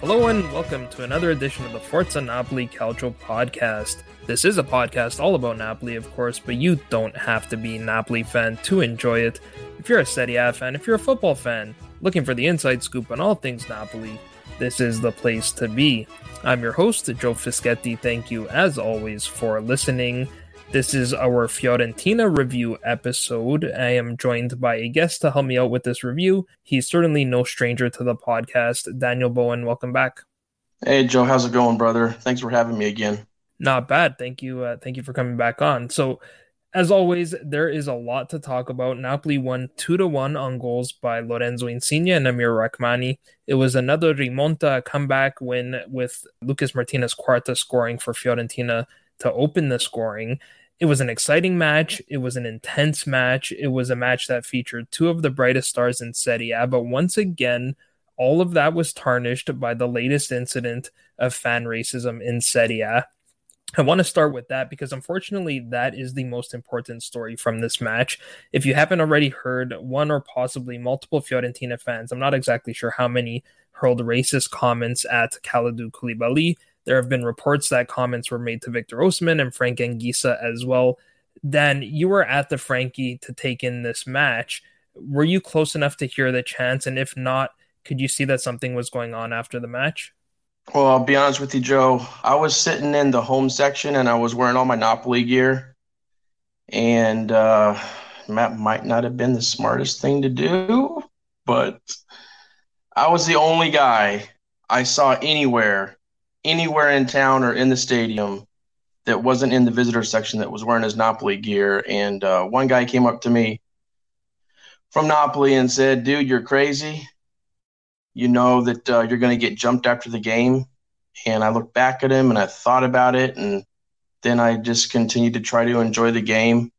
Hello and welcome to another edition of the Forza Napoli Calcio podcast. This is a podcast all about Napoli, of course, but you don't have to be a Napoli fan to enjoy it. If you're a Serie A fan, if you're a football fan, looking for the inside scoop on all things Napoli, this is the place to be. I'm your host, Joe Fischetti. Thank you, as always, for listening. This is our Fiorentina review episode. I am joined by a guest to help me out with this review. He's certainly no stranger to the podcast. Daniel Bowen, welcome back. Hey, Joe. How's it going, brother? Thanks for having me again. Not bad. Thank you for coming back on. So, as always, there is a lot to talk about. Napoli won 2-1 on goals by Lorenzo Insigne and Amir Rachmani. It was another remonta comeback win with Lucas Martínez Quarta scoring for Fiorentina to open the scoring. It was an exciting match. It was an intense match. It was a match that featured two of the brightest stars in Serie A, but once again, all of that was tarnished by the latest incident of fan racism in Serie A. I want to start with that because, unfortunately, that is the most important story from this match. If you haven't already heard, one or possibly multiple Fiorentina fans, I'm not exactly sure how many, hurled racist comments at Kalidou Koulibaly. There have been reports that comments were made to Victor Osimhen and Frank Anguissa as well. Dan, you were at the Franchi to take in this match. Were you close enough to hear the chants? And if not, could you see that something was going on after the match? Well, I'll be honest with you, Joe. I was sitting in the home section and I was wearing all my Napoli gear. And that might not have been the smartest thing to do, but I was the only guy I saw anywhere in town or in the stadium that wasn't in the visitor section that was wearing his Napoli gear. And one guy came up to me from Napoli and said, "Dude, you're crazy. You know that you're going to get jumped after the game." And I looked back at him and I thought about it. And then I just continued to try to enjoy the game.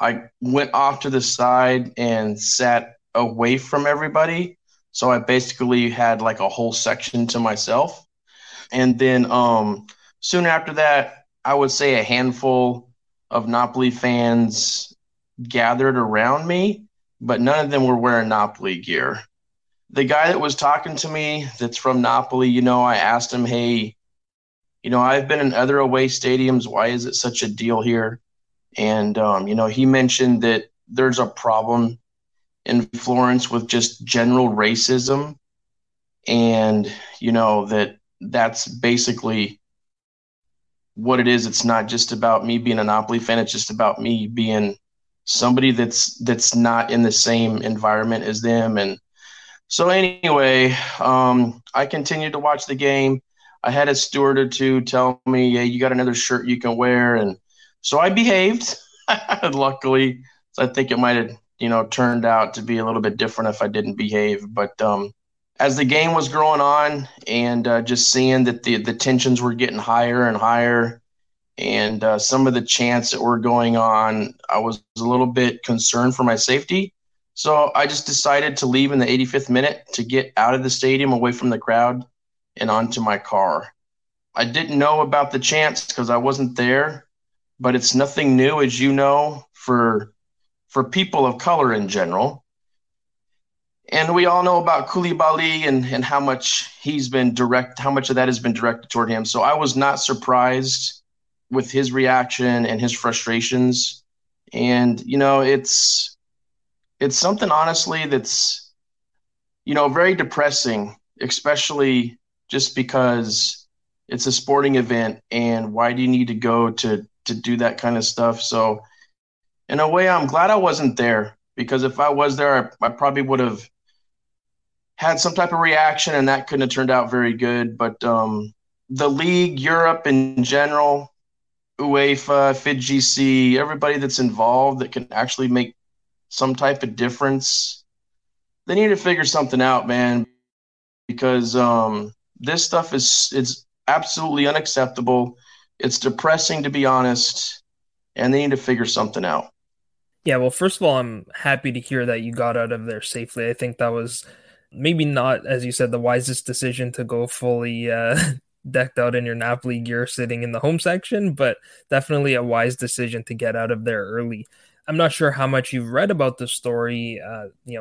I went off to the side and sat away from everybody. So I basically had like a whole section to myself. And then soon after that, I would say a handful of Napoli fans gathered around me, but none of them were wearing Napoli gear. The guy that was talking to me that's from Napoli, I asked him, "Hey, I've been in other away stadiums. Why is it such a deal here?" And, he mentioned that there's a problem in Florence with just general racism and, that's basically what it is. It's not just about me being a Napoli fan. It's just about me being somebody that's not in the same environment as them. And so anyway, I continued to watch the game. I had a steward or two tell me, "Hey, you got another shirt you can wear." And so I behaved. Luckily, so I think it might have, turned out to be a little bit different if I didn't behave. But as the game was going on and just seeing that the tensions were getting higher and higher and some of the chants that were going on, I was a little bit concerned for my safety. So I just decided to leave in the 85th minute to get out of the stadium, away from the crowd, and onto my car. I didn't know about the chants because I wasn't there, but it's nothing new, as you know, for people of color in general. And we all know about Koulibaly and how much he's been how much of that has been directed toward him. So I was not surprised with his reaction and his frustrations. And, you know, it's something, honestly, that's, you know, very depressing, especially just because it's a sporting event. And why do you need to go to do that kind of stuff? So in a way, I'm glad I wasn't there, because if I was there, I probably would have had some type of reaction, and that couldn't have turned out very good. But the league, Europe in general, UEFA, FIDGC, everybody that's involved that can actually make some type of difference, they need to figure something out, man, because this stuff is absolutely unacceptable. It's depressing, to be honest, and they need to figure something out. Yeah, well, first of all, I'm happy to hear that you got out of there safely. I think that was maybe not, as you said, the wisest decision to go fully decked out in your Napoli gear sitting in the home section, but definitely a wise decision to get out of there early. I'm not sure how much you've read about the story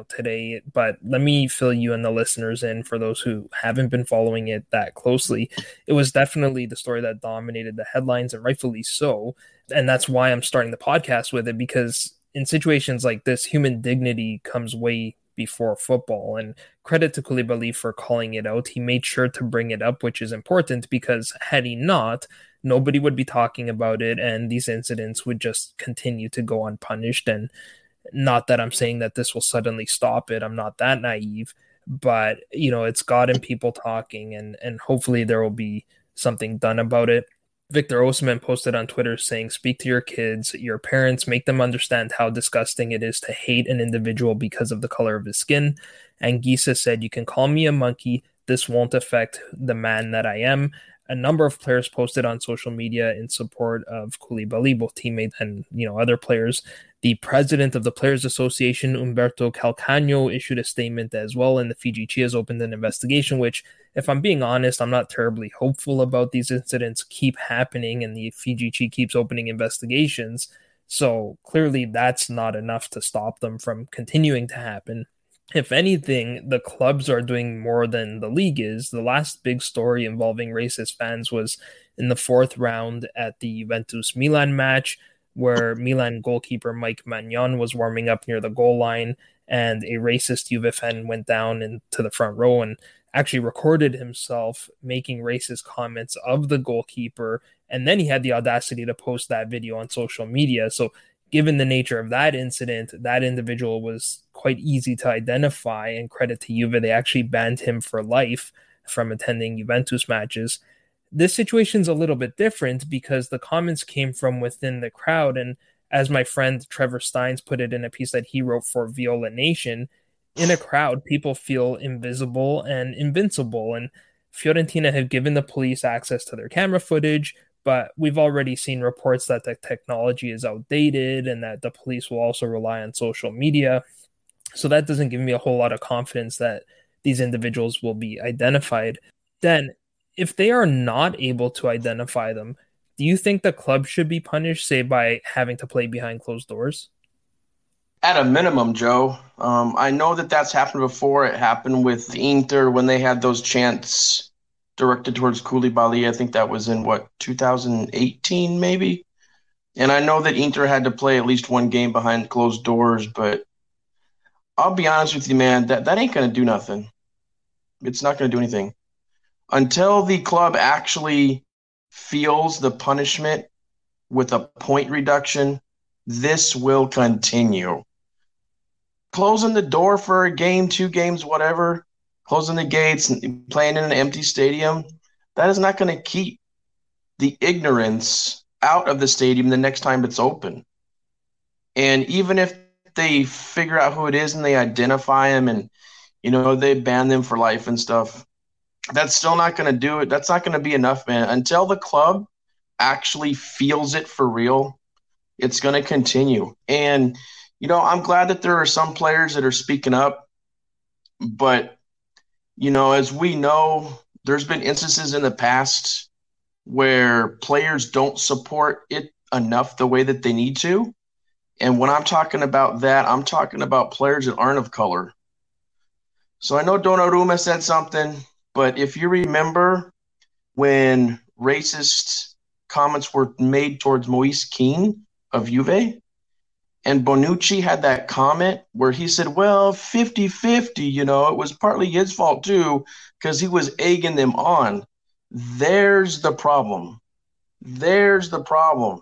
today, but let me fill you and the listeners in for those who haven't been following it that closely. It was definitely the story that dominated the headlines, and rightfully so, and that's why I'm starting the podcast with it, because in situations like this, human dignity comes way before football, and credit to Koulibaly for calling it out. He made sure to bring it up, which is important, because had he not, nobody would be talking about it, and these incidents would just continue to go unpunished. And not that I'm saying that this will suddenly stop it. I'm not that naive, but you know, it's gotten people talking, and hopefully there will be something done about it. Victor Osimhen posted on Twitter saying, "Speak to your kids, your parents, make them understand how disgusting it is to hate an individual because of the color of his skin." Anguissa said, "You can call me a monkey. This won't affect the man that I am." A number of players posted on social media in support of Koulibaly, both teammates and other players. The president of the Players Association, Umberto Calcagno, issued a statement as well, and the FIDGC has opened an investigation, which, if I'm being honest, I'm not terribly hopeful about. These incidents keep happening, and the FIDGC keeps opening investigations, so clearly that's not enough to stop them from continuing to happen. If anything, the clubs are doing more than the league is. The last big story involving racist fans was in the fourth round at the Juventus-Milan match, where Milan goalkeeper Mike Maignan was warming up near the goal line, and a racist Juve fan went down into the front row and actually recorded himself making racist comments of the goalkeeper, and then he had the audacity to post that video on social media. So given the nature of that incident, that individual was quite easy to identify, and credit to Juve, they actually banned him for life from attending Juventus matches. This situation's a little bit different because the comments came from within the crowd, and as my friend Trevor Steins put it in a piece that he wrote for Viola Nation, in a crowd, people feel invisible and invincible, and Fiorentina have given the police access to their camera footage, but we've already seen reports that the technology is outdated and that the police will also rely on social media. So that doesn't give me a whole lot of confidence that these individuals will be identified. Then, if they are not able to identify them, do you think the club should be punished, say, by having to play behind closed doors? At a minimum, Joe. I know that's happened before. It happened with Inter when they had those chants directed towards Koulibaly. I think that was in, 2018 maybe? And I know that Inter had to play at least one game behind closed doors, but I'll be honest with you, man, that ain't going to do nothing. It's not going to do anything. Until the club actually feels the punishment with a point reduction, this will continue. Closing the door for a game, 2 games, whatever, closing the gates and playing in an empty stadium, that is not going to keep the ignorance out of the stadium the next time it's open. And even if they figure out who it is and they identify him and, they ban them for life and stuff, that's still not going to do it. That's not going to be enough, man. Until the club actually feels it for real, it's going to continue. And, I'm glad that there are some players that are speaking up, but as we know, there's been instances in the past where players don't support it enough the way that they need to. And when I'm talking about that, I'm talking about players that aren't of color. So I know Donnarumma said something, but if you remember when racist comments were made towards Moise Kean of Juve, and Bonucci had that comment where he said, well, 50-50, you know, it was partly his fault too because he was egging them on. There's the problem. There's the problem.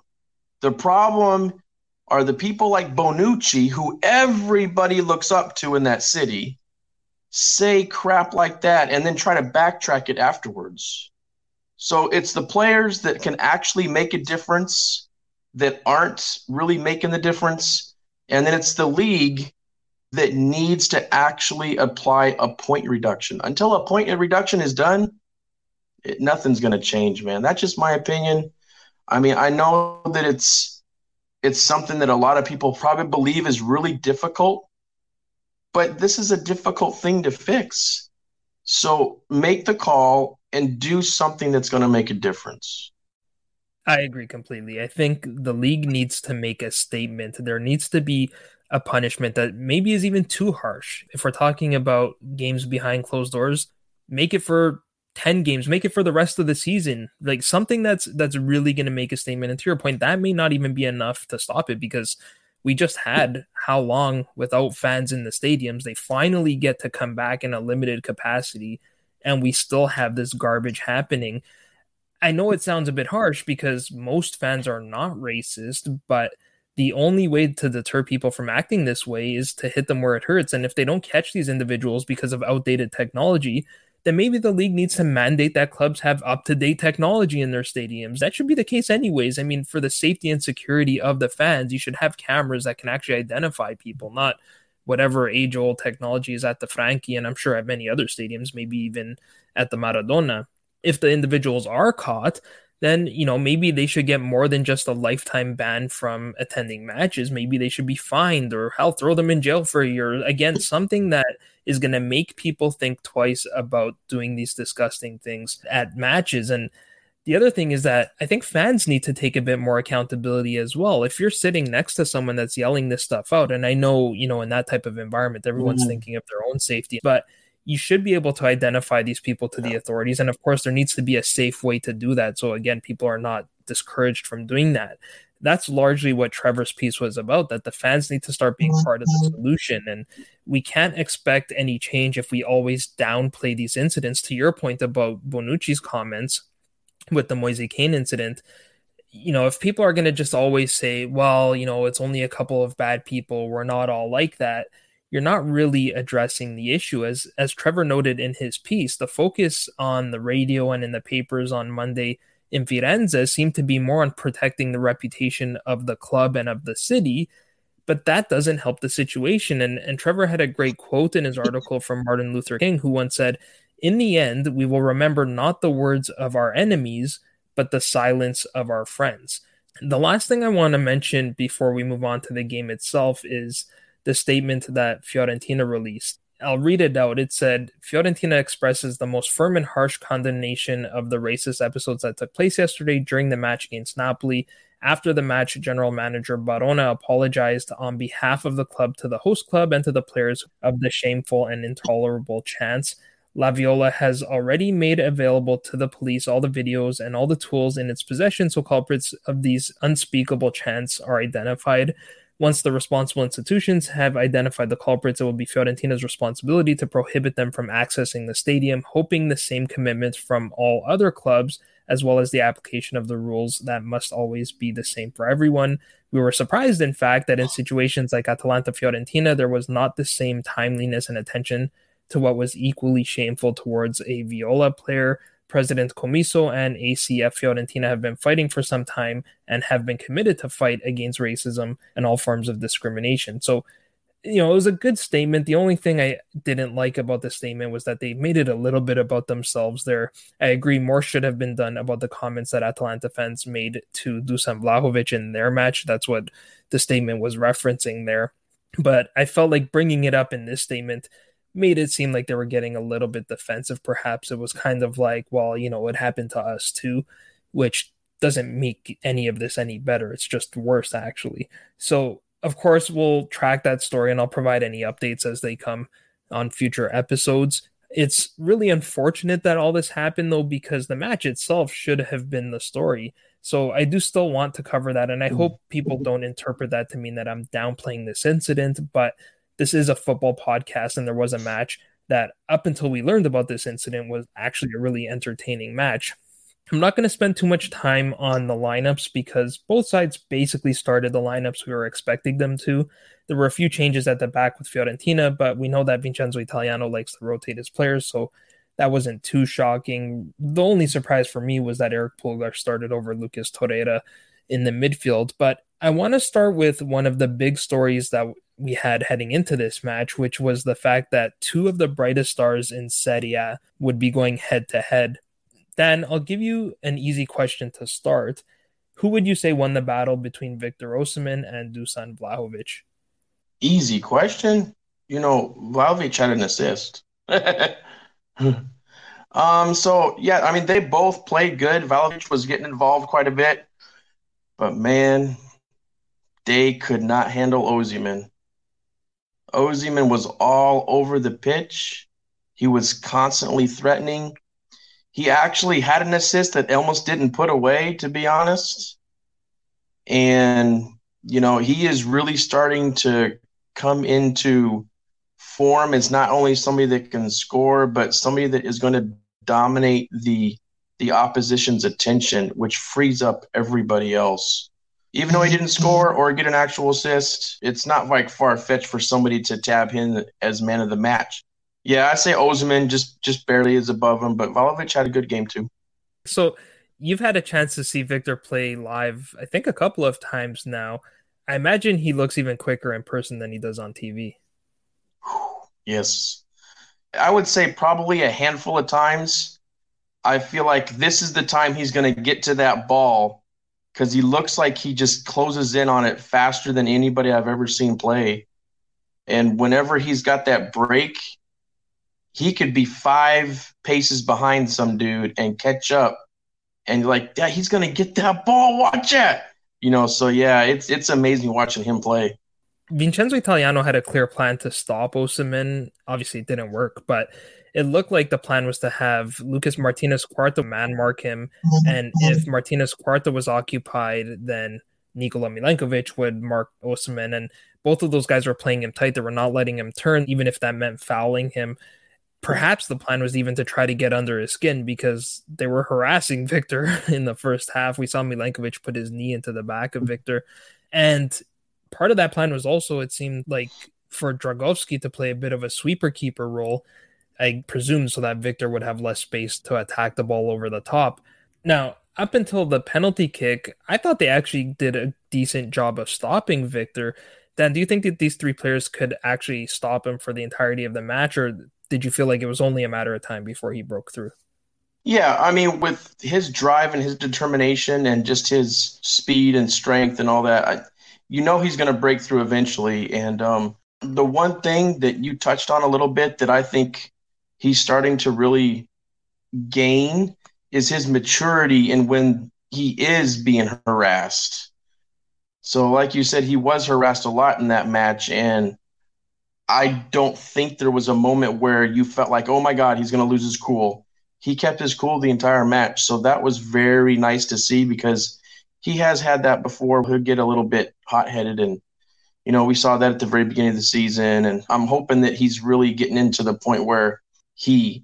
The problem are the people like Bonucci, who everybody looks up to in that city, say crap like that and then try to backtrack it afterwards. So it's the players that can actually make a difference that aren't really making the difference. And then it's the league that needs to actually apply a point reduction. Until a point reduction is done, nothing's going to change, man. That's just my opinion. I mean, I know that it's something that a lot of people probably believe is really difficult, but this is a difficult thing to fix. So make the call and do something that's going to make a difference. I agree completely. I think the league needs to make a statement. There needs to be a punishment that maybe is even too harsh. If we're talking about games behind closed doors, make it for 10 games, make it for the rest of the season, like something that's really going to make a statement. And to your point, that may not even be enough to stop it, because we just had how long without fans in the stadiums. They finally get to come back in a limited capacity, and we still have this garbage happening. I know it sounds a bit harsh because most fans are not racist, but the only way to deter people from acting this way is to hit them where it hurts. And if they don't catch these individuals because of outdated technology, then maybe the league needs to mandate that clubs have up-to-date technology in their stadiums. That should be the case anyways. I mean, for the safety and security of the fans, you should have cameras that can actually identify people, not whatever age-old technology is at the Franchi, and I'm sure at many other stadiums, maybe even at the Maradona. If the individuals are caught, then, you know, maybe they should get more than just a lifetime ban from attending matches. Maybe they should be fined, or hell, throw them in jail for a year. Again, something that is going to make people think twice about doing these disgusting things at matches. And the other thing is that I think fans need to take a bit more accountability as well. If you're sitting next to someone that's yelling this stuff out, and I know, you know, in that type of environment, everyone's thinking of their own safety, but you should be able to identify these people to the authorities. And of course, there needs to be a safe way to do that. So again, people are not discouraged from doing that. That's largely what Trevor's piece was about, that the fans need to start being part of the solution. And we can't expect any change if we always downplay these incidents. To your point about Bonucci's comments with the Moise Kean incident, you know, if people are going to just always say, well, you know, it's only a couple of bad people, we're not all like that, you're not really addressing the issue. As Trevor noted in his piece, the focus on the radio and in the papers on Monday in Firenze seemed to be more on protecting the reputation of the club and of the city, but that doesn't help the situation. And Trevor had a great quote in his article from Martin Luther King, who once said, "In the end, we will remember not the words of our enemies, but the silence of our friends." The last thing I want to mention before we move on to the game itself is the statement that Fiorentina released. I'll read it out. It said, "Fiorentina expresses the most firm and harsh condemnation of the racist episodes that took place yesterday during the match against Napoli. After the match, General Manager Barona apologized on behalf of the club to the host club and to the players of the shameful and intolerable chants. La Viola has already made available to the police all the videos and all the tools in its possession, so culprits of these unspeakable chants are identified. Once the responsible institutions have identified the culprits, it will be Fiorentina's responsibility to prohibit them from accessing the stadium, hoping the same commitment from all other clubs, as well as the application of the rules that must always be the same for everyone. We were surprised, in fact, that in situations like Atalanta-Fiorentina, there was not the same timeliness and attention to what was equally shameful towards a Viola player. President Comiso and ACF Fiorentina have been fighting for some time and have been committed to fight against racism and all forms of discrimination." So, you know, it was a good statement. The only thing I didn't like about the statement was that they made it a little bit about themselves there. I agree, more should have been done about the comments that Atalanta fans made to Dušan Vlahović in their match. That's what the statement was referencing there. But I felt like bringing it up in this statement made it seem like they were getting a little bit defensive, perhaps. It was kind of like, well, you know, it happened to us too, which doesn't make any of this any better. It's just worse, actually. So, of course, we'll track that story, and I'll provide any updates as they come. on future episodes. It's really unfortunate that all this happened, though, because the match itself should have been the story. So I do still want to cover that, and I hope people don't interpret that to mean that I'm downplaying this incident, but this is a football podcast, and there was a match that, up until we learned about this incident, was actually a really entertaining match. I'm not going to spend too much time on the lineups because both sides basically started the lineups we were expecting them to. There were a few changes at the back with Fiorentina, but we know that Vincenzo Italiano likes to rotate his players, so that wasn't too shocking. The only surprise for me was that Eric Pulgar started over Lucas Torreira in the midfield. But I want to start with one of the big stories that we had heading into this match, which was the fact that two of the brightest stars in Serie A would be going head-to-head. Dan, I'll give you an easy question to start. Who would you say won the battle between Victor Osimhen and Dušan Vlahović? Easy question. You know, Vlahović had an assist. I mean, they both played good. Vlahović was getting involved quite a bit. But, man, they could not handle Osimhen. Osimhen was all over the pitch. He was constantly threatening. He actually had an assist that Elmas didn't put away, to be honest. And, you know, he is really starting to come into form as not only somebody that can score, but somebody that is going to dominate the opposition's attention, which frees up everybody else. Even though he didn't score or get an actual assist, it's not like far-fetched for somebody to tab him as man of the match. Yeah, I say Osimhen just barely is above him, but Vlahović had a good game too. So you've had a chance to see Victor play live, I think, a couple of times now. I imagine he looks even quicker in person than he does on TV. Yes. I would say probably a handful of times. I feel like this is the time he's going to get to that ball because he looks like he just closes in on it faster than anybody I've ever seen play. And whenever he's got that break, he could be 5 paces behind some dude and catch up and you're like, yeah, he's going to get that ball. Watch it. You know, so yeah, it's amazing watching him play. Vincenzo Italiano had a clear plan to stop Osimhen. Obviously it didn't work, but it looked like the plan was to have Lucas Martínez Quarta man mark him. And if Martínez Quarta was occupied, then Nikola Milenkovic would mark Osimhen. And both of those guys were playing him tight. They were not letting him turn, even if that meant fouling him. Perhaps the plan was even to try to get under his skin because they were harassing Victor in the first half. We saw Milenkovic put his knee into the back of Victor. And part of that plan was also, it seemed like, for Drągowski to play a bit of a sweeper-keeper role, I presume, so that Victor would have less space to attack the ball over the top. Now, up until the penalty kick, I thought they actually did a decent job of stopping Victor. Dan, do you think that these three players could actually stop him for the entirety of the match, or did you feel like it was only a matter of time before he broke through? Yeah, I mean, with his drive and his determination and just his speed and strength and all that, you know he's going to break through eventually. And the one thing that you touched on a little bit that I think he's starting to really gain is his maturity and when he is being harassed. So like you said, he was harassed a lot in that match, and I don't think there was a moment where you felt like, oh, my God, he's going to lose his cool. He kept his cool the entire match. So that was very nice to see because he has had that before. He'll get a little bit hot-headed. And, you know, we saw that at the very beginning of the season. And I'm hoping that he's really getting into the point where he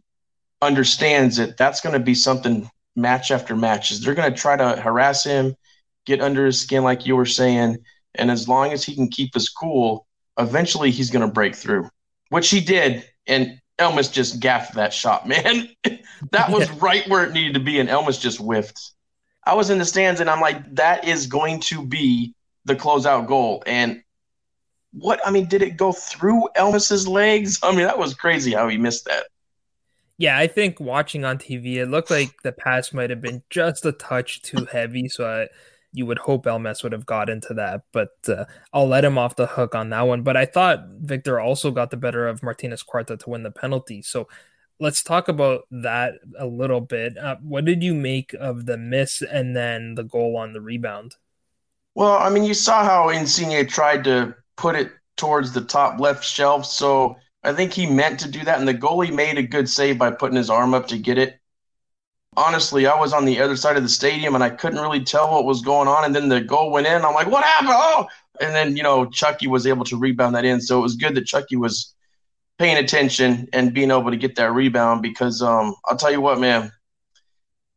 understands that that's going to be something match after match. They're going to try to harass him, get under his skin like you were saying. And as long as he can keep his cool, eventually he's going to break through, which he did. And Elmas just gaffed that shot, man. That was right where it needed to be, and Elmas just whiffed. I was in the stands, and I'm like, that is going to be the closeout goal. And did it go through Elmas's legs? I mean, that was crazy how he missed that. Yeah, I think watching on TV, it looked like the pass might have been just a touch too heavy, so you would hope Elmas would have got into that, but I'll let him off the hook on that one. But I thought Victor also got the better of Martínez Quarta to win the penalty. So let's talk about that a little bit. What did you make of the miss and then the goal on the rebound? Well, I mean, you saw how Insigne tried to put it towards the top left shelf. So I think he meant to do that, and the goalie made a good save by putting his arm up to get it. Honestly, I was on the other side of the stadium, and I couldn't really tell what was going on, and then the goal went in. I'm like, what happened? Oh! And then, you know, Chucky was able to rebound that in, so it was good that Chucky was paying attention and being able to get that rebound because I'll tell you what, man,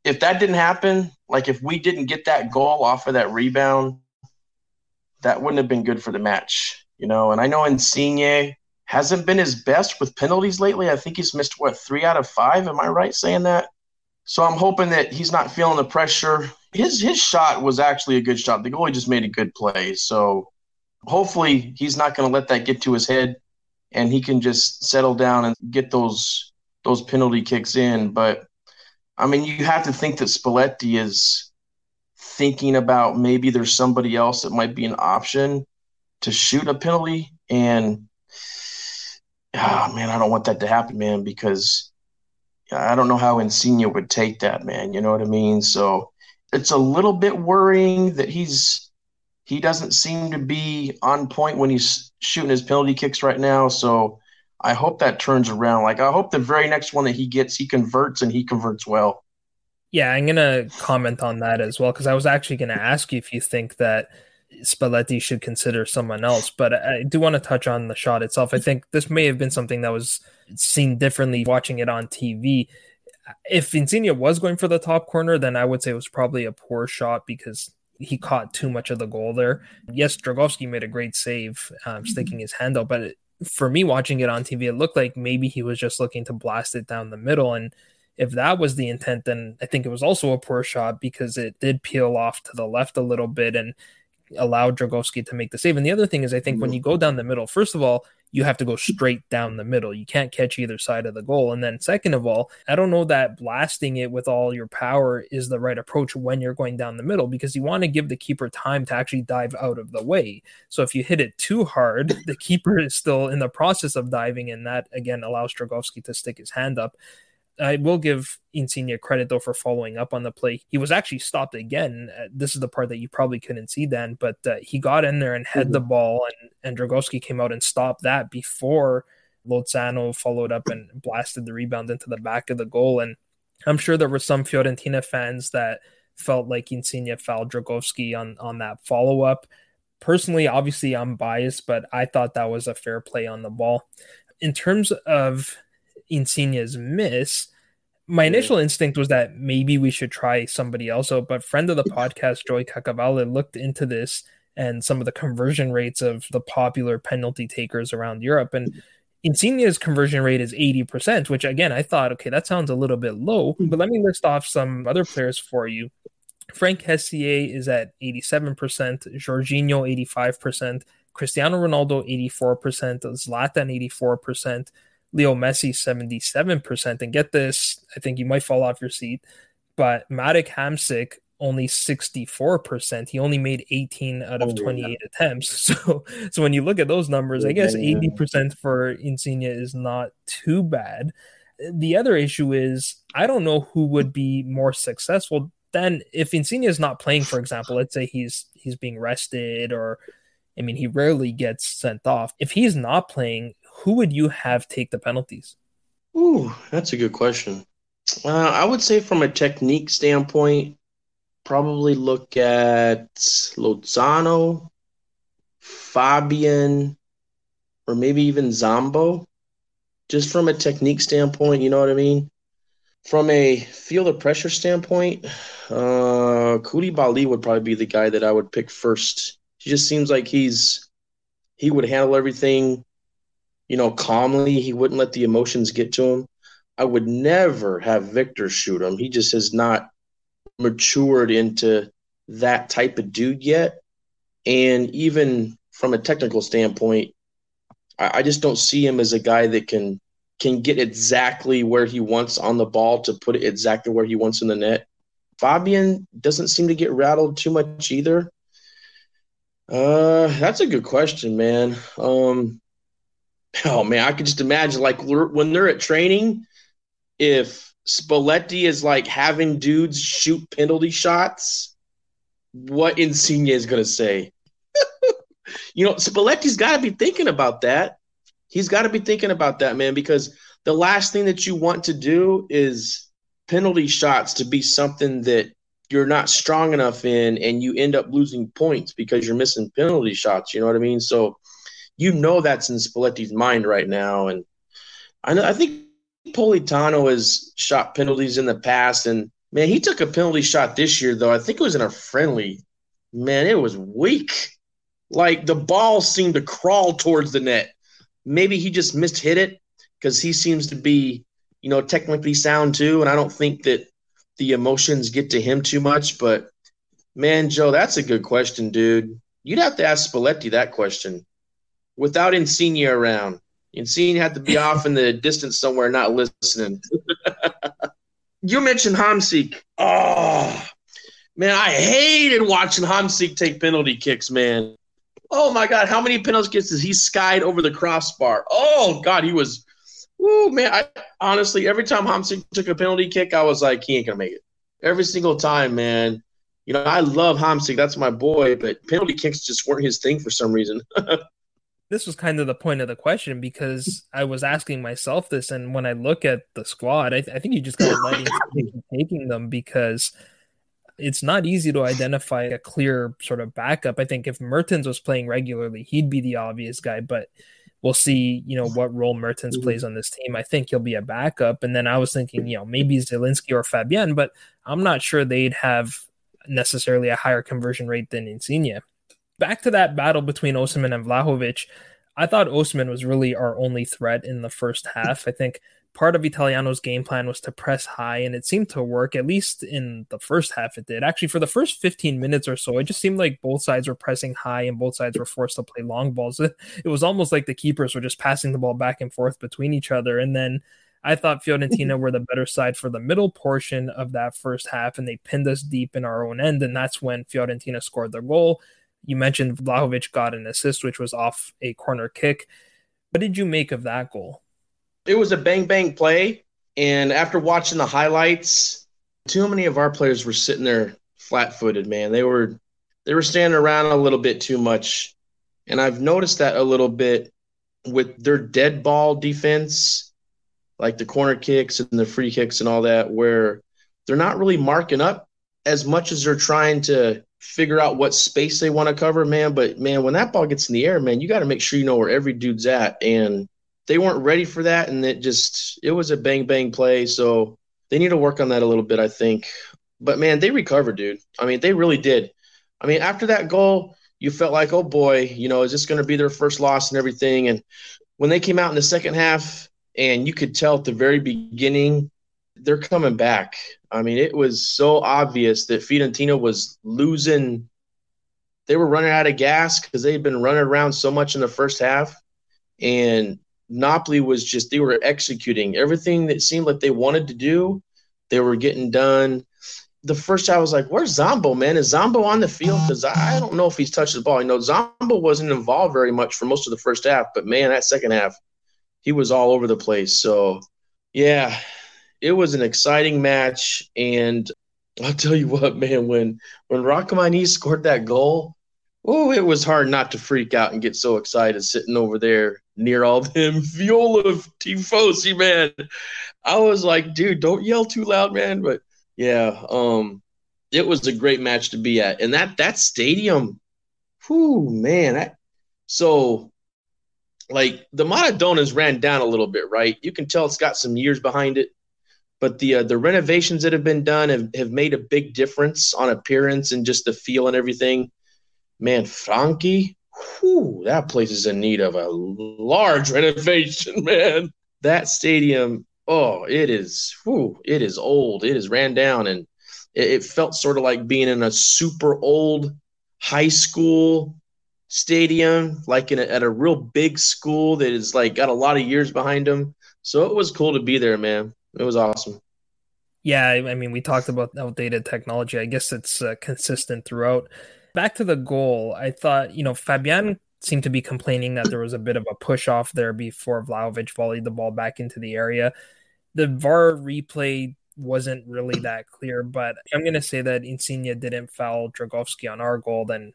if that didn't happen, like if we didn't get that goal off of that rebound, that wouldn't have been good for the match, you know. And I know Insigne hasn't been his best with penalties lately. I think he's missed, 3 out of 5? Am I right saying that? So I'm hoping that he's not feeling the pressure. His shot was actually a good shot. The goalie just made a good play. So hopefully he's not going to let that get to his head and he can just settle down and get those penalty kicks in. But, I mean, you have to think that Spalletti is thinking about maybe there's somebody else that might be an option to shoot a penalty. And, oh, man, I don't want that to happen, man, because – I don't know how Insigne would take that, man. You know what I mean? So it's a little bit worrying that he doesn't seem to be on point when he's shooting his penalty kicks right now. So I hope that turns around. Like, I hope the very next one that he gets, he converts, and he converts well. Yeah, I'm going to comment on that as well, because I was actually going to ask you if you think that Spalletti should consider someone else, but I do want to touch on the shot itself. I think this may have been something that was seen differently watching it on TV. If Insigne was going for the top corner, then I would say it was probably a poor shot because he caught too much of the goal there. Yes, Drągowski made a great save, sticking his hand out, but for me watching it on TV, it looked like maybe he was just looking to blast it down the middle, and if that was the intent, then I think it was also a poor shot because it did peel off to the left a little bit and allow Drągowski to make the save. And the other thing is, I think when you go down the middle, first of all, you have to go straight down the middle. You can't catch either side of the goal. And then second of all, I don't know that blasting it with all your power is the right approach when you're going down the middle, because you want to give the keeper time to actually dive out of the way. So if you hit it too hard, the keeper is still in the process of diving, and that again allows Drągowski to stick his hand up. I will give Insigne credit, though, for following up on the play. He was actually stopped again. This is the part that you probably couldn't see then, but he got in there and had the ball, and Drągowski came out and stopped that before Lozano followed up and blasted the rebound into the back of the goal. And I'm sure there were some Fiorentina fans that felt like Insigne fouled Drągowski on that follow-up. Personally, obviously, I'm biased, but I thought that was a fair play on the ball. In terms of Insigne's miss, my initial instinct was that maybe we should try somebody else out, but friend of the podcast Joey Cacavale looked into this and some of the conversion rates of the popular penalty takers around Europe, and Insigne's conversion rate is 80%, which again I thought, okay, that sounds a little bit low, but let me list off some other players for you. Frank Hessier is at 87%, Jorginho 85%, Cristiano Ronaldo 84%, Zlatan 84%, Leo Messi, 77%. And get this, I think you might fall off your seat, but Marek Hamsik, only 64%. He only made 18 out of 28 attempts. So when you look at those numbers, I guess 80% for Insigne is not too bad. The other issue is, I don't know who would be more successful than if Insigne is not playing, for example. Let's say he's being rested, or, I mean, he rarely gets sent off. If he's not playing, who would you have take the penalties? Ooh, that's a good question. I would say from a technique standpoint, probably look at Lozano, Fabián, or maybe even Zambo. Just from a technique standpoint, you know what I mean? From a feel of pressure standpoint, Koulibaly would probably be the guy that I would pick first. He just seems like he would handle everything, you know, calmly. He wouldn't let the emotions get to him. I would never have Victor shoot him. He just has not matured into that type of dude yet. And even from a technical standpoint, I just don't see him as a guy that can get exactly where he wants on the ball to put it exactly where he wants in the net. Fabián doesn't seem to get rattled too much either. That's a good question, man. Oh, man, I could just imagine, like, when they're at training, if Spalletti is, like, having dudes shoot penalty shots, what Insigne is going to say. You know, Spalletti's got to be thinking about that. he's got to be thinking about that, man, because the last thing that you want to do is penalty shots to be something that you're not strong enough in, and you end up losing points because you're missing penalty shots. You know what I mean? So that's in Spalletti's mind right now. And I think Politano has shot penalties in the past, and, man, he took a penalty shot this year, though. I think it was in a friendly. Man, it was weak. Like, the ball seemed to crawl towards the net. Maybe he just mishit it because he seems to be, you know, technically sound too, and I don't think that the emotions get to him too much. But, man, Joe, that's a good question, dude. You'd have to ask Spalletti that question without Insigne around. Insigne had to be off in the distance somewhere not listening. You mentioned Hamsik. Oh, man, I hated watching Hamsik take penalty kicks, man. Oh, my God, how many penalty kicks did he skied over the crossbar? Oh, God, he was – oh, man, I honestly, every time Hamsik took a penalty kick, I was like, he ain't going to make it. Every single time, man. You know, I love Hamsik. That's my boy, but penalty kicks just weren't his thing for some reason. This was kind of the point of the question, because I was asking myself this, and when I look at the squad, I think you just got to let him keep taking them, because it's not easy to identify a clear sort of backup. I think if Mertens was playing regularly, he'd be the obvious guy, but we'll see, you know, what role Mertens plays on this team. I think he'll be a backup. And then I was thinking, you know, maybe Zielinski or Fabián, but I'm not sure they'd have necessarily a higher conversion rate than Insigne. Back to that battle between Osimhen and Vlahović, I thought Osimhen was really our only threat in the first half. I think part of Italiano's game plan was to press high, and it seemed to work, at least in the first half it did. Actually, for the first 15 minutes or so, it just seemed like both sides were pressing high and both sides were forced to play long balls. It was almost like the keepers were just passing the ball back and forth between each other. And then I thought Fiorentina were the better side for the middle portion of that first half, and they pinned us deep in our own end, and that's when Fiorentina scored their goal. You mentioned Vlahović got an assist, which was off a corner kick. What did you make of that goal? It was a bang-bang play, and after watching the highlights, too many of our players were sitting there flat-footed, man. They were standing around a little bit too much, and I've noticed that a little bit with their dead ball defense, like the corner kicks and the free kicks and all that, where they're not really marking up as much as they're trying to figure out what space they want to cover, man. But, man, when that ball gets in the air, man, you got to make sure you know where every dude's at. And they weren't ready for that, and it was a bang-bang play. So they need to work on that a little bit, I think. But, man, they recovered, dude. I mean, they really did. I mean, after that goal, you felt like, oh, boy, you know, is this going to be their first loss and everything? And when they came out in the second half, and you could tell at the very beginning, they're coming back. I mean, it was so obvious that Fiorentina was losing. They were running out of gas because they had been running around so much in the first half. And Napoli was just – they were executing. Everything that seemed like they wanted to do, they were getting done. The first I was like, where's Zambo, man? Is Zambo on the field? Because I don't know if he's touched the ball. You know, Zambo wasn't involved very much for most of the first half. But, man, that second half, he was all over the place. So, yeah. It was an exciting match, and I'll tell you what, man, when Rakhmani scored that goal, oh, it was hard not to freak out and get so excited sitting over there near all them Viola tifosi, man. I was like, dude, don't yell too loud, man. But, yeah, it was a great match to be at. And that stadium, whew, man. The Maradonas ran down a little bit, right? You can tell it's got some years behind it. But the renovations that have been done have made a big difference on appearance and just the feel and everything. Man, Franchi, whew, that place is in need of a large renovation, man. That stadium, oh, it is old. It is ran down, and it felt sort of like being in a super old high school stadium, like at a real big school that is like got a lot of years behind them. So it was cool to be there, man. It was awesome. Yeah, I mean, we talked about outdated technology. I guess it's consistent throughout. Back to the goal, I thought, you know, Fabián seemed to be complaining that there was a bit of a push-off there before Vlahović volleyed the ball back into the area. The VAR replay wasn't really that clear, but I'm going to say that Insigne didn't foul Drągowski on our goal, then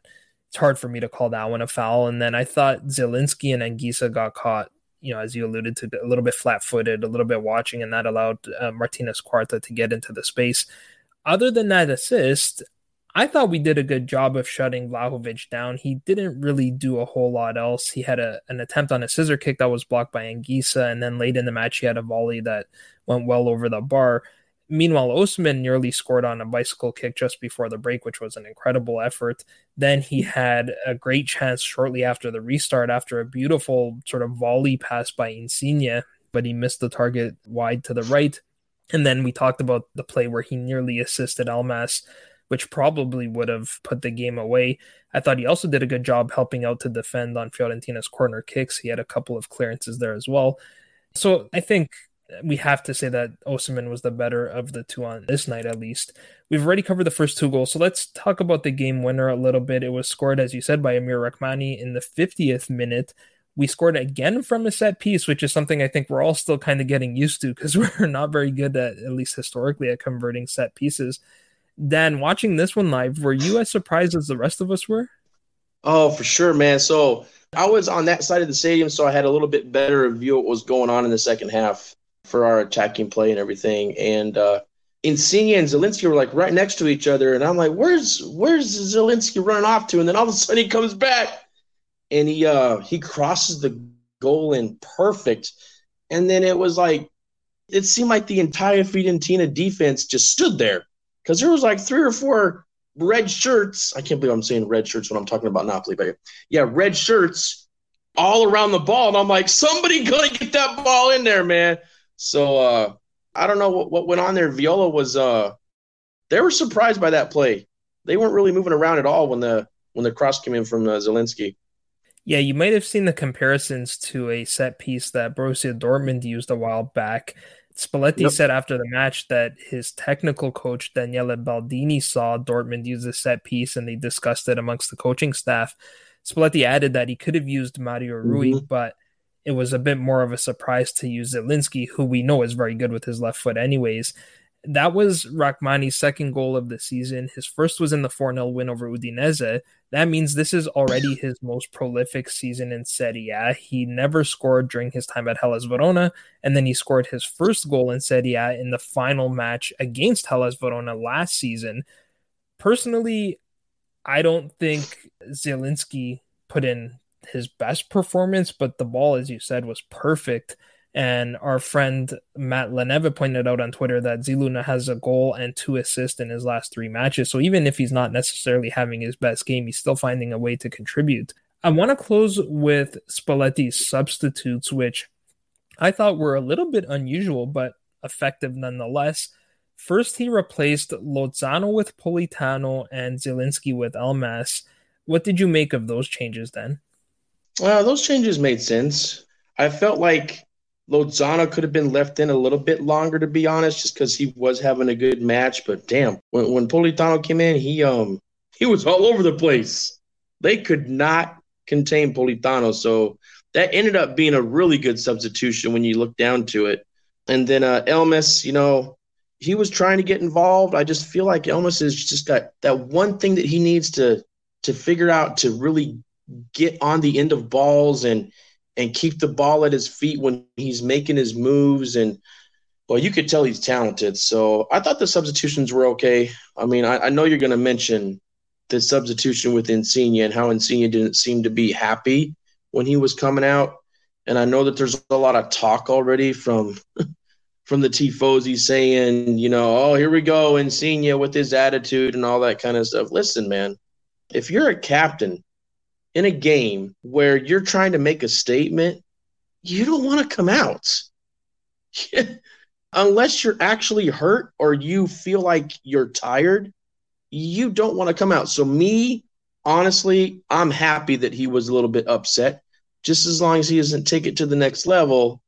it's hard for me to call that one a foul. And then I thought Zielinski and Anguissa got caught you know, as you alluded to, a little bit flat-footed, a little bit watching, and that allowed Martínez Quarta to get into the space. Other than that assist, I thought we did a good job of shutting Vlahović down. He didn't really do a whole lot else. He had an attempt on a scissor kick that was blocked by Anguissa, and then late in the match he had a volley that went well over the bar. Meanwhile, Osimhen nearly scored on a bicycle kick just before the break, which was an incredible effort. Then he had a great chance shortly after the restart after a beautiful sort of volley pass by Insigne, but he missed the target wide to the right. And then we talked about the play where he nearly assisted Elmas, which probably would have put the game away. I thought he also did a good job helping out to defend on Fiorentina's corner kicks. He had a couple of clearances there as well. So I think we have to say that Osimhen was the better of the two on this night, at least. We've already covered the first two goals, so let's talk about the game winner a little bit. It was scored, as you said, by Amir Rahmani in the 50th minute. We scored again from a set piece, which is something I think we're all still kind of getting used to because we're not very good at least historically, at converting set pieces. Dan, watching this one live, were you as surprised as the rest of us were? Oh, for sure, man. So I was on that side of the stadium, so I had a little bit better view of what was going on in the second half for our attacking play and everything. And Insigne and Zielinski were like right next to each other. And I'm like, where's Zielinski running off to? And then all of a sudden he comes back and he crosses the goal in perfect. And then it was like, it seemed like the entire Fiorentina defense just stood there because there was like three or four red shirts. I can't believe I'm saying red shirts when I'm talking about Napoli, but yeah, red shirts all around the ball. And I'm like, somebody going to get that ball in there, man. So I don't know what went on there. Viola was they were surprised by that play. They weren't really moving around at all when the cross came in from Zielinski. Yeah, you might have seen the comparisons to a set piece that Borussia Dortmund used a while back. Spalletti said after the match that his technical coach, Daniele Baldini, saw Dortmund use a set piece and they discussed it amongst the coaching staff. Spalletti added that he could have used Mario Rui, but it was a bit more of a surprise to use Zielinski, who we know is very good with his left foot anyways. That was Rahmani's second goal of the season. His first was in the 4-0 win over Udinese. That means this is already his most prolific season in Serie A. He never scored during his time at Hellas Verona, and then he scored his first goal in Serie A in the final match against Hellas Verona last season. Personally, I don't think Zielinski put in his best performance, but the ball, as you said, was perfect. And our friend Matt Leneva pointed out on Twitter that Ziluna has a goal and two assists in his last three matches. So even if he's not necessarily having his best game, he's still finding a way to contribute. I want to close with Spalletti's substitutes, which I thought were a little bit unusual, but effective nonetheless. First, he replaced Lozano with Politano and Zielinski with Elmas. What did you make of those changes then? Well, those changes made sense. I felt like Lozano could have been left in a little bit longer, to be honest, just because he was having a good match. But damn, when Politano came in, he was all over the place. They could not contain Politano, so that ended up being a really good substitution when you look down to it. And then Elmas, you know, he was trying to get involved. I just feel like Elmas has just got that one thing that he needs to figure out to really get on the end of balls and keep the ball at his feet when he's making his moves. And, well, you could tell he's talented. So I thought the substitutions were okay. I mean, I know you're going to mention the substitution with Insigne and how Insigne didn't seem to be happy when he was coming out. And I know that there's a lot of talk already from the tifosi saying, you know, oh, here we go, Insigne with his attitude and all that kind of stuff. Listen, man, if you're a captain in a game where you're trying to make a statement, you don't want to come out unless you're actually hurt or you feel like you're tired. You don't want to come out. So me, honestly, I'm happy that he was a little bit upset. Just as long as he doesn't take it to the next level,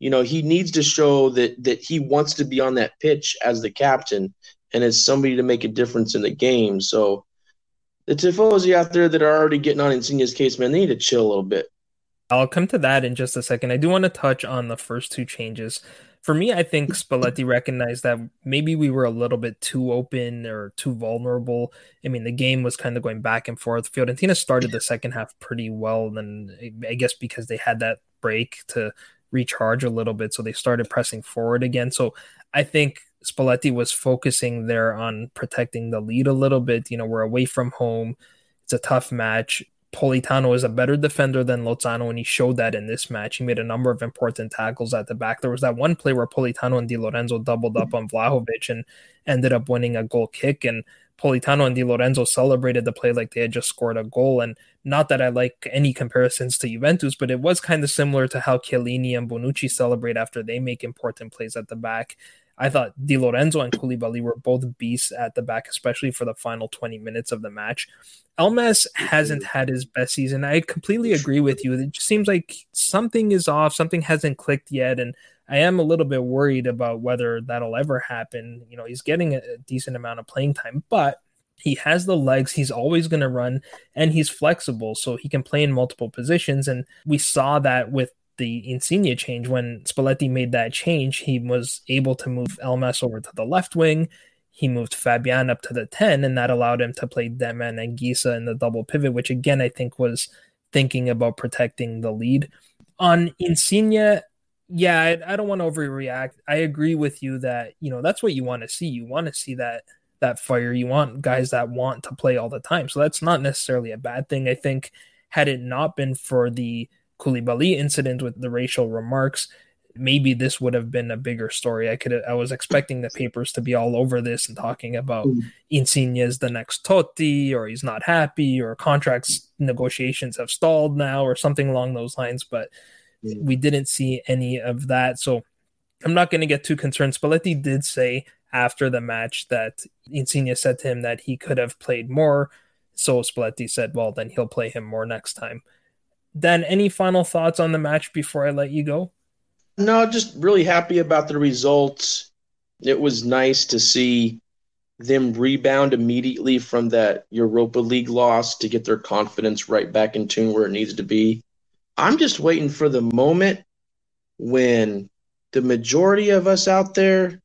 you know, he needs to show that he wants to be on that pitch as the captain and as somebody to make a difference in the game. So the tifosi out there that are already getting on Insigne's case, man, they need to chill a little bit. I'll come to that in just a second. I do want to touch on the first two changes. For me, I think Spalletti recognized that maybe we were a little bit too open or too vulnerable. I mean, the game was kind of going back and forth. Fiorentina started the second half pretty well, and I guess because they had that break to recharge a little bit. So they started pressing forward again. So I think Spalletti was focusing there on protecting the lead a little bit. You know, we're away from home. It's a tough match. Politano is a better defender than Lozano, and he showed that in this match. He made a number of important tackles at the back. There was that one play where Politano and Di Lorenzo doubled up on Vlahović and ended up winning a goal kick, and Politano and Di Lorenzo celebrated the play like they had just scored a goal. And not that I like any comparisons to Juventus, but it was kind of similar to how Chiellini and Bonucci celebrate after they make important plays at the back. I thought Di Lorenzo and Koulibaly were both beasts at the back, especially for the final 20 minutes of the match. Elmas hasn't had his best season. I completely agree with you. It just seems like something is off. Something hasn't clicked yet. And I am a little bit worried about whether that'll ever happen. You know, he's getting a decent amount of playing time, but he has the legs, he's always going to run, and he's flexible. So he can play in multiple positions. And we saw that with the Insigne change. When Spalletti made that change, he was able to move Elmas over to the left wing. He moved Fabián up to the 10, and that allowed him to play Demna and Anguissa in the double pivot, which again, I think was thinking about protecting the lead. On Insigne, yeah, I don't want to overreact. I agree with you that, you know, that's what you want to see. You want to see that fire. You want guys that want to play all the time. So that's not necessarily a bad thing. I think had it not been for the Koulibaly incident with the racial remarks, maybe this would have been a bigger story. I was expecting the papers to be all over this and talking about Insigne is the next Totti, or he's not happy, or contracts negotiations have stalled now, or something along those lines, but we didn't see any of that. So I'm not going to get too concerned. Spalletti did say after the match that Insigne said to him that he could have played more. So Spalletti said, well, then he'll play him more next time. Dan, any final thoughts on the match before I let you go? No, just really happy about the results. It was nice to see them rebound immediately from that Europa League loss to get their confidence right back in tune where it needs to be. I'm just waiting for the moment when the majority of us out there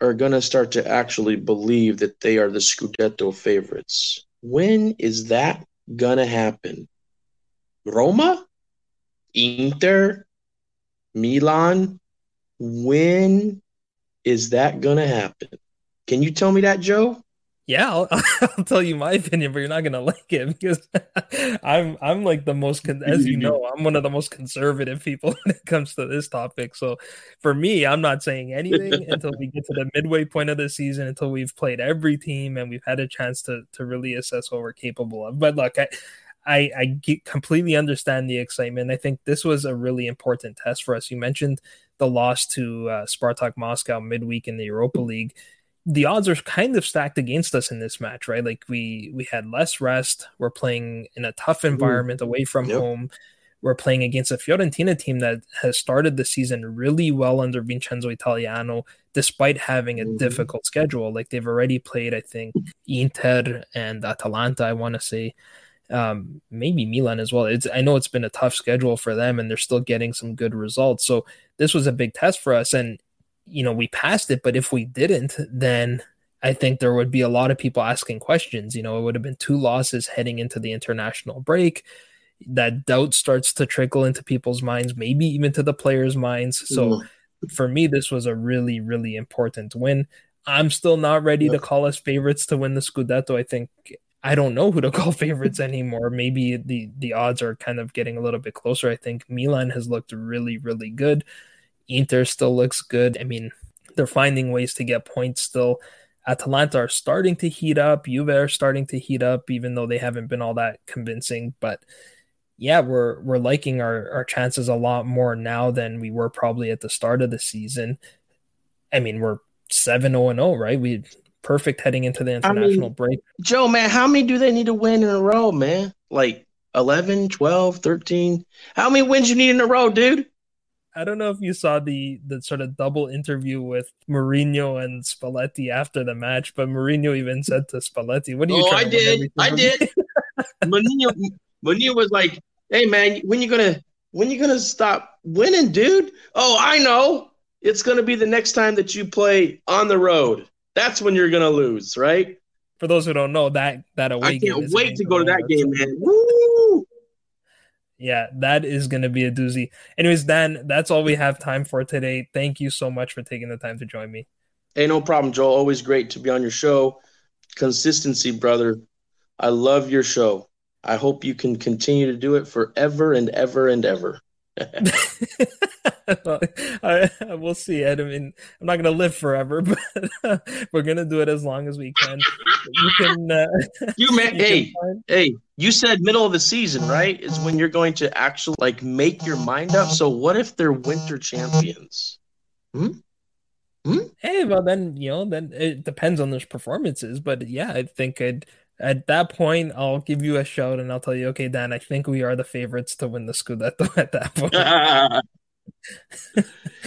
are going to start to actually believe that they are the Scudetto favorites. When is that going to happen? Roma, Inter, Milan, when is that going to happen? Can you tell me that, Joe? Yeah, I'll tell you my opinion, but you're not going to like it because I'm like the most, as you know, I'm one of the most conservative people when it comes to this topic. So for me, I'm not saying anything until we get to the midway point of the season, until we've played every team and we've had a chance to really assess what we're capable of. But look, I completely understand the excitement. I think this was a really important test for us. You mentioned the loss to Spartak Moscow midweek in the Europa League. The odds are kind of stacked against us in this match, right? Like we had less rest. We're playing in a tough environment away from home. We're playing against a Fiorentina team that has started the season really well under Vincenzo Italiano, despite having a difficult schedule. Like they've already played, I think, Inter and Atalanta, I want to say. Maybe Milan as well. I know it's been a tough schedule for them, and they're still getting some good results. So this was a big test for us, and you know we passed it. But if we didn't, then I think there would be a lot of people asking questions. You know, it would have been 2 losses heading into the international break. That doubt starts to trickle into people's minds, maybe even to the players' minds. So for me, this was a really, really important win. I'm still not ready to call us favorites to win the Scudetto. I don't know who to call favorites anymore. Maybe the odds are kind of getting a little bit closer. I think Milan has looked really, really good. Inter still looks good. I mean, they're finding ways to get points still. Atalanta are starting to heat up. Juve are starting to heat up, even though they haven't been all that convincing. But yeah, we're liking our chances a lot more now than we were probably at the start of the season. I mean, we're 7-0-0, right? We perfect heading into the international break. Joe, man, how many do they need to win in a row, man? Like 11, 12, 13? How many wins you need in a row, dude? I don't know if you saw the sort of double interview with Mourinho and Spalletti after the match, but Mourinho even said to Spalletti, what are you trying to do? Oh, I did. Mourinho was like, hey, man, when you gonna stop winning, dude? Oh, I know. It's going to be the next time that you play on the road. That's when you're going to lose, right? For those who don't know, that away game. I can't wait to go to that game, man. Woo! Yeah, that is going to be a doozy. Anyways, Dan, that's all we have time for today. Thank you so much for taking the time to join me. Hey, no problem, Joel. Always great to be on your show. Consistency, brother. I love your show. I hope you can continue to do it forever and ever and ever. Well, we'll see. I mean, I'm not going to live forever, but we're going to do it as long as we can. You said middle of the season, right? Is when you're going to actually like make your mind up. So what if they're winter champions? Hey, well then, then it depends on those performances, but yeah, I think at that point, I'll give you a shout and I'll tell you, okay, Dan, I think we are the favorites to win the Scudetto at that point.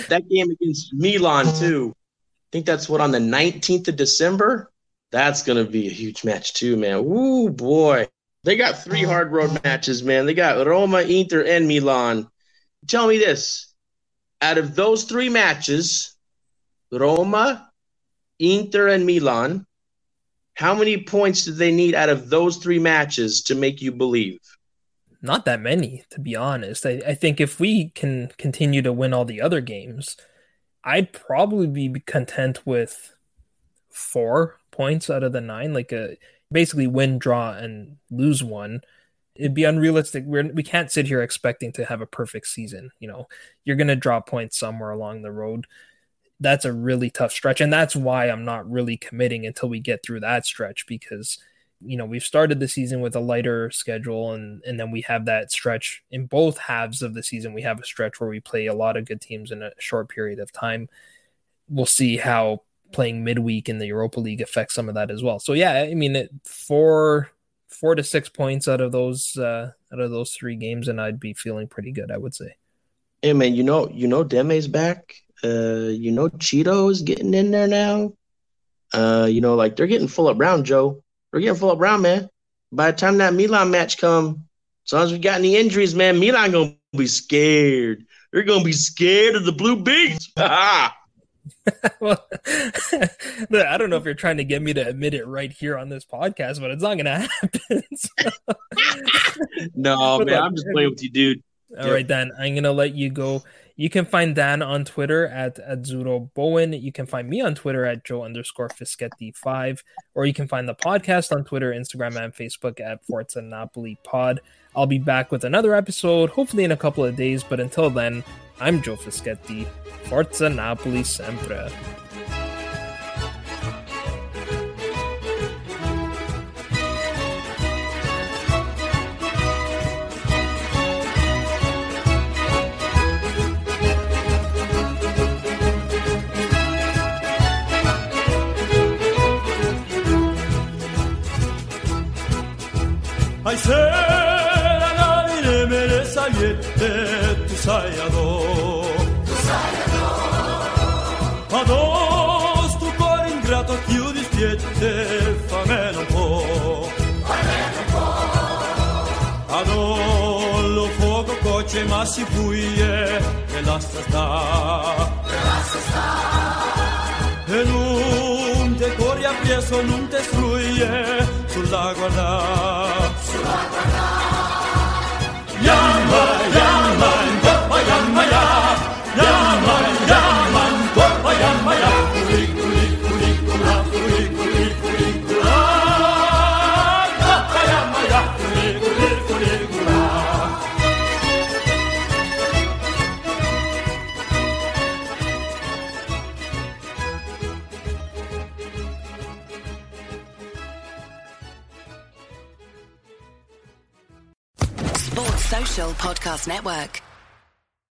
That game against Milan, too. I think that's on the 19th of December? That's going to be a huge match, too, man. Ooh, boy. They got three hard road matches, man. They got Roma, Inter, and Milan. Tell me this. Out of those three matches, Roma, Inter, and Milan, how many points do they need out of those three matches to make you believe? Not that many, to be honest. I think if we can continue to win all the other games, I'd probably be content with 4 points out of the nine, like basically win, draw, and lose one. It'd be unrealistic. We can't sit here expecting to have a perfect season. You're going to draw points somewhere along the road. That's a really tough stretch, and that's why I'm not really committing until we get through that stretch, because we've started the season with a lighter schedule, and then we have that stretch in both halves of the season. We have a stretch where we play a lot of good teams in a short period of time. We'll see how playing midweek in the Europa League affects some of that as well. So yeah, I mean, 4 to 6 points out of those three games, and I'd be feeling pretty good, I would say. Hey man, Deme's back. Cheeto's getting in there now. They're getting full up round, Joe. They're getting full up round, man. By the time that Milan match come, as long as we got any injuries, man, Milan going to be scared. They're going to be scared of the Blue Bees. Well, I don't know if you're trying to get me to admit it right here on this podcast, but it's not going to happen. No, man, I'm just playing with you, dude. All right, Dan, I'm going to let you go. You can find Dan on Twitter at Zuro Bowen. You can find me on Twitter at Joe_Fischetti5, or you can find the podcast on Twitter, Instagram, and Facebook at Forza Napoli Pod. I'll be back with another episode, hopefully in a couple of days. But until then, I'm Joe Fischetti. Forza Napoli sempre. Ay sera navire mere salyette tu sayado Ados tu cor ingrato chiudi spiette famelo un po' Adollo fuoco coce ma si fuie e la sta E non te corri a piezo non te struie sulla guarda Yamba ya Kurikuri kurikura kurikuri kurikura Yamba ya kurikuri kurikura Podcast Network.